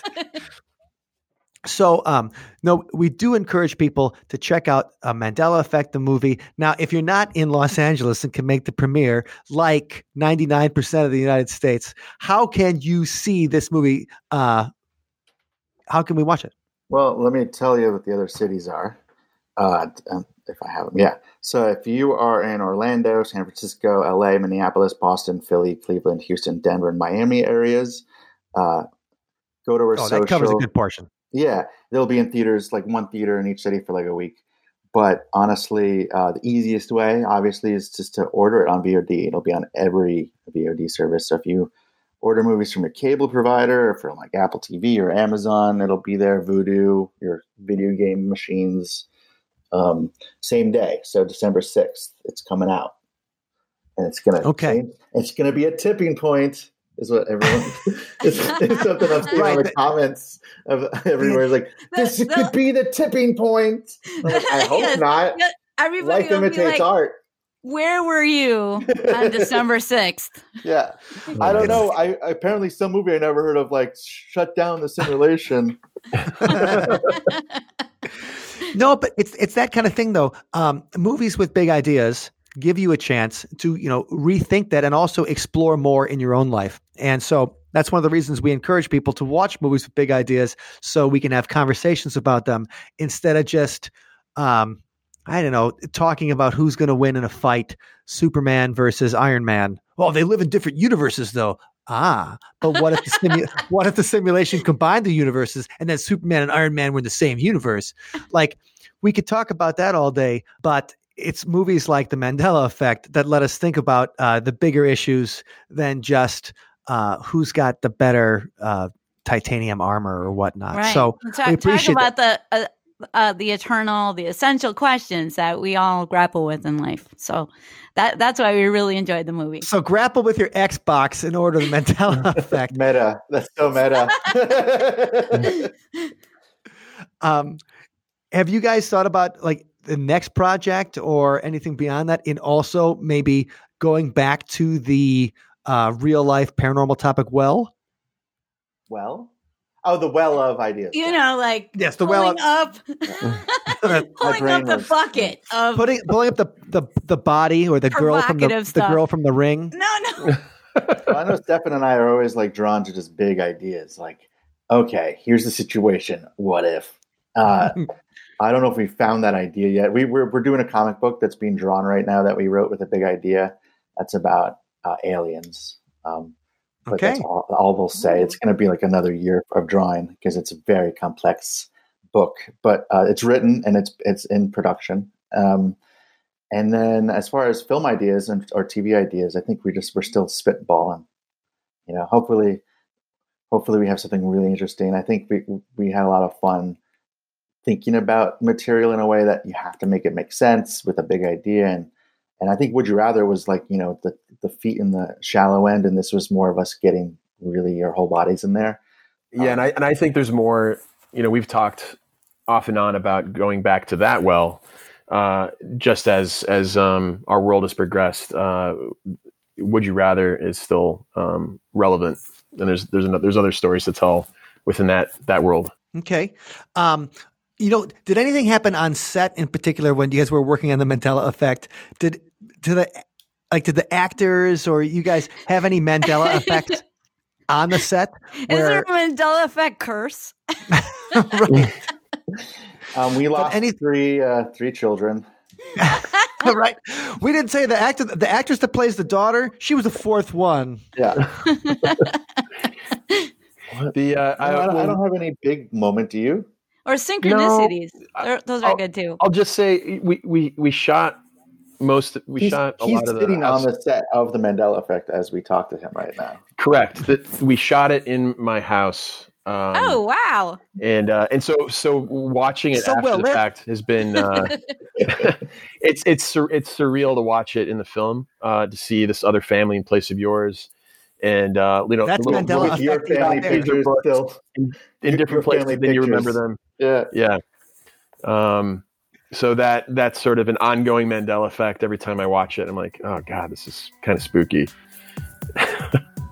So, um, no, we do encourage people to check out uh, Mandela Effect, the movie. Now, if you're not in Los Angeles and can make the premiere, like ninety-nine percent of the United States, how can you see this movie? Uh, how can we watch it? Well, let me tell you what the other cities are, uh, if I have them. Yeah. So if you are in Orlando, San Francisco, L A, Minneapolis, Boston, Philly, Cleveland, Houston, Denver, and Miami areas, uh, go to our oh, social. That covers a good portion. Yeah, they'll be in theaters, like one theater in each city for like a week. But honestly, uh, the easiest way, obviously, is just to order it on V O D. It'll be on every V O D service. So if you order movies from your cable provider or from like Apple T V or Amazon, it'll be there, Vudu, your video game machines, um, same day. So December sixth, it's coming out. And it's going to okay. It's going to be a tipping point. Is what everyone is something I'm seeing right. on the comments of everywhere is like this the, the, could be the tipping point. Like, I hope yes, not. Yes, everybody life imitates like, art. Where were you on December sixth? Yeah, I don't know. I apparently some movie I never heard of like shut down the simulation. No, but it's it's that kind of thing though. Um, movies with big ideas give you a chance to, you know, rethink that and also explore more in your own life. And so that's one of the reasons we encourage people to watch movies with big ideas so we can have conversations about them instead of just, um, I don't know, talking about who's going to win in a fight, Superman versus Iron Man. Well, they live in different universes though. Ah, but what if the simu- what if the simulation combined the universes and then Superman and Iron Man were in the same universe? Like we could talk about that all day, but it's movies like The Mandela Effect that let us think about uh, the bigger issues than just uh, who's got the better uh, titanium armor or whatnot. Right. So talk, we appreciate talk about that. the uh, uh, the eternal, the essential questions that we all grapple with in life. So that that's why we really enjoyed the movie. So grapple with your Xbox in order to The Mandela Effect. Meta. That's so meta. um, have you guys thought about like the next project or anything beyond that, and also maybe going back to the uh, real life paranormal topic? Well, well, oh, the well of ideas. You know, like yes, the well of, up, yeah. pulling up the was, bucket of putting, pulling up the, the, the body or the girl from the, the girl from the ring. No, no. Well, I know Stefan and I are always like drawn to just big ideas. Like, okay, here's the situation. What if? Uh, I don't know if we found that idea yet. We, we're we're doing a comic book that's being drawn right now that we wrote with a big idea. That's about uh, aliens. Um, but okay. That's all, all we'll say. It's going to be like another year of drawing because it's a very complex book. But uh, it's written and it's it's in production. Um, and then as far as film ideas and or T V ideas, I think we just we're still spitballing. You know, hopefully, hopefully we have something really interesting. I think we we had a lot of fun thinking about material in a way that you have to make it make sense with a big idea. And, and I think Would You Rather was like, you know, the, the feet in the shallow end. And this was more of us getting really your whole bodies in there. Yeah. Um, and I, and I think there's more, you know, we've talked off and on about going back to that. Well, uh, just as, as um, our world has progressed, uh, Would You Rather is still um, relevant. And there's, there's another, there's other stories to tell within that, that world. Okay. Um, You know, did anything happen on set in particular when you guys were working on The Mandela Effect? Did did the like did the actors or you guys have any Mandela effect on the set? Where... Is there a Mandela Effect curse? Right. Um, we lost any... three uh, three children. Right. We didn't say the actor the actress that plays the daughter. She was the fourth one. Yeah. the uh, I, I, don't, I don't have any big moment. Do you? Or synchronicities. No, those are I'll, good too. I'll just say we, we, we shot most we he's, shot a lot of the. He's sitting on the set of The Mandela Effect as we talk to him right now. Correct. That we shot it in my house. Um, oh wow! And uh, and so so watching it so after well the lit. fact has been uh, it's it's it's surreal to watch it in the film uh, to see this other family in place of yours, and uh, you know that's little, Mandela effect your family pictures still in, in different places than pictures. You remember them. Yeah, yeah. Um, so that that's sort of an ongoing Mandela effect. Every time I watch it, I'm like, oh god, this is kind of spooky.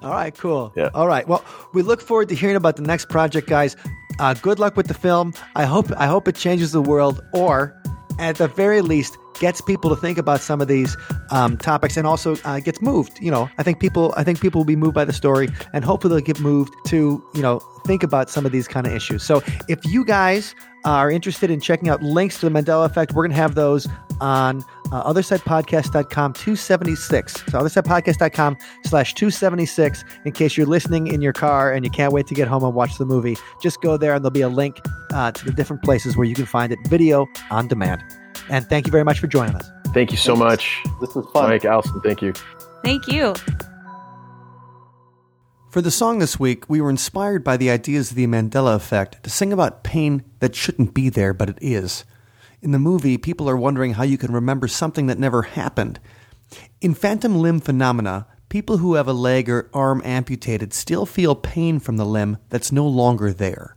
All right, cool. Yeah. All right. Well, we look forward to hearing about the next project, guys. Uh, good luck with the film. I hope I hope it changes the world, or at the very least, gets people to think about some of these um, topics, and also uh, gets moved. You know, I think people I think people will be moved by the story, and hopefully they'll get moved to you know think about some of these kind of issues. So, if you guys are interested in checking out links to the Mandela Effect, we're going to have those on uh, other side podcast dot com two seventy-six. So othersidepodcast.com slash 276 in case you're listening in your car and you can't wait to get home and watch the movie. Just go there and there'll be a link uh, to the different places where you can find it video on demand. And thank you very much for joining us. Thank you so Thanks. much. This was fun. Mike, Allison, thank you. Thank you. For the song this week, we were inspired by the ideas of the Mandela Effect to sing about pain that shouldn't be there, but it is. In the movie, people are wondering how you can remember something that never happened. In phantom limb phenomena, people who have a leg or arm amputated still feel pain from the limb that's no longer there.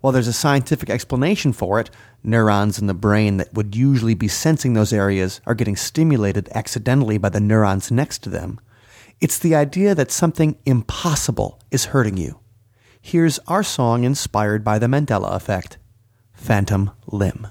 While there's a scientific explanation for it, neurons in the brain that would usually be sensing those areas are getting stimulated accidentally by the neurons next to them. It's the idea that something impossible is hurting you. Here's our song inspired by the Mandela Effect, Phantom Limb.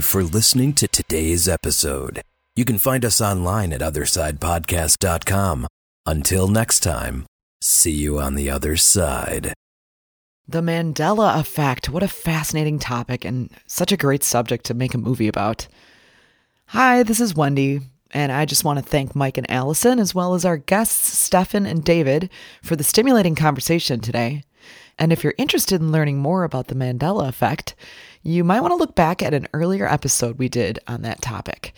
For listening to today's episode. You can find us online at other side podcast dot com. Until next time, see you on the other side. The Mandela Effect. What a fascinating topic and such a great subject to make a movie about. Hi, this is Wendy. And I just want to thank Mike and Allison, as well as our guests, Stefan and David, for the stimulating conversation today. And if you're interested in learning more about the Mandela Effect, you might want to look back at an earlier episode we did on that topic.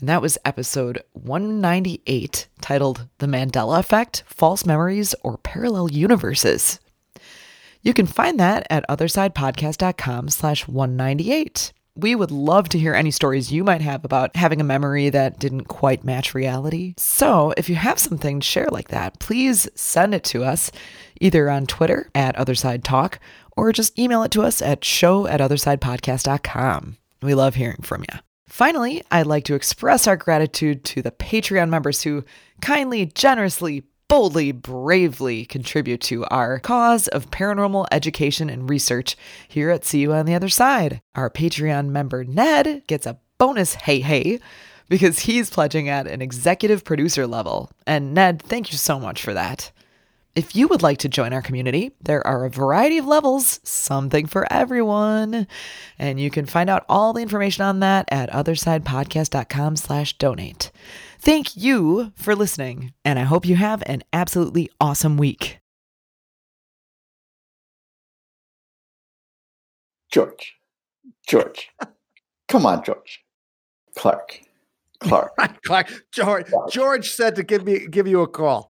And that was episode one ninety-eight, titled The Mandela Effect, False Memories, or Parallel Universes. You can find that at othersidepodcast.com slash 198. We would love to hear any stories you might have about having a memory that didn't quite match reality. So if you have something to share like that, please send it to us either on Twitter at Otherside Talk or just email it to us at show at othersidepodcast.com. We love hearing from you. Finally, I'd like to express our gratitude to the Patreon members who kindly, generously, boldly, bravely contribute to our cause of paranormal education and research here at See You on the Other Side. Our Patreon member Ned gets a bonus hey hey because he's pledging at an executive producer level. And Ned, thank you so much for that. If you would like to join our community, there are a variety of levels, something for everyone. And you can find out all the information on that at othersidepodcast.com slash donate. Thank you for listening, and I hope you have an absolutely awesome week. George. George. Come on, George. Clark. Clark. Clark. George. George said to give me give you a call.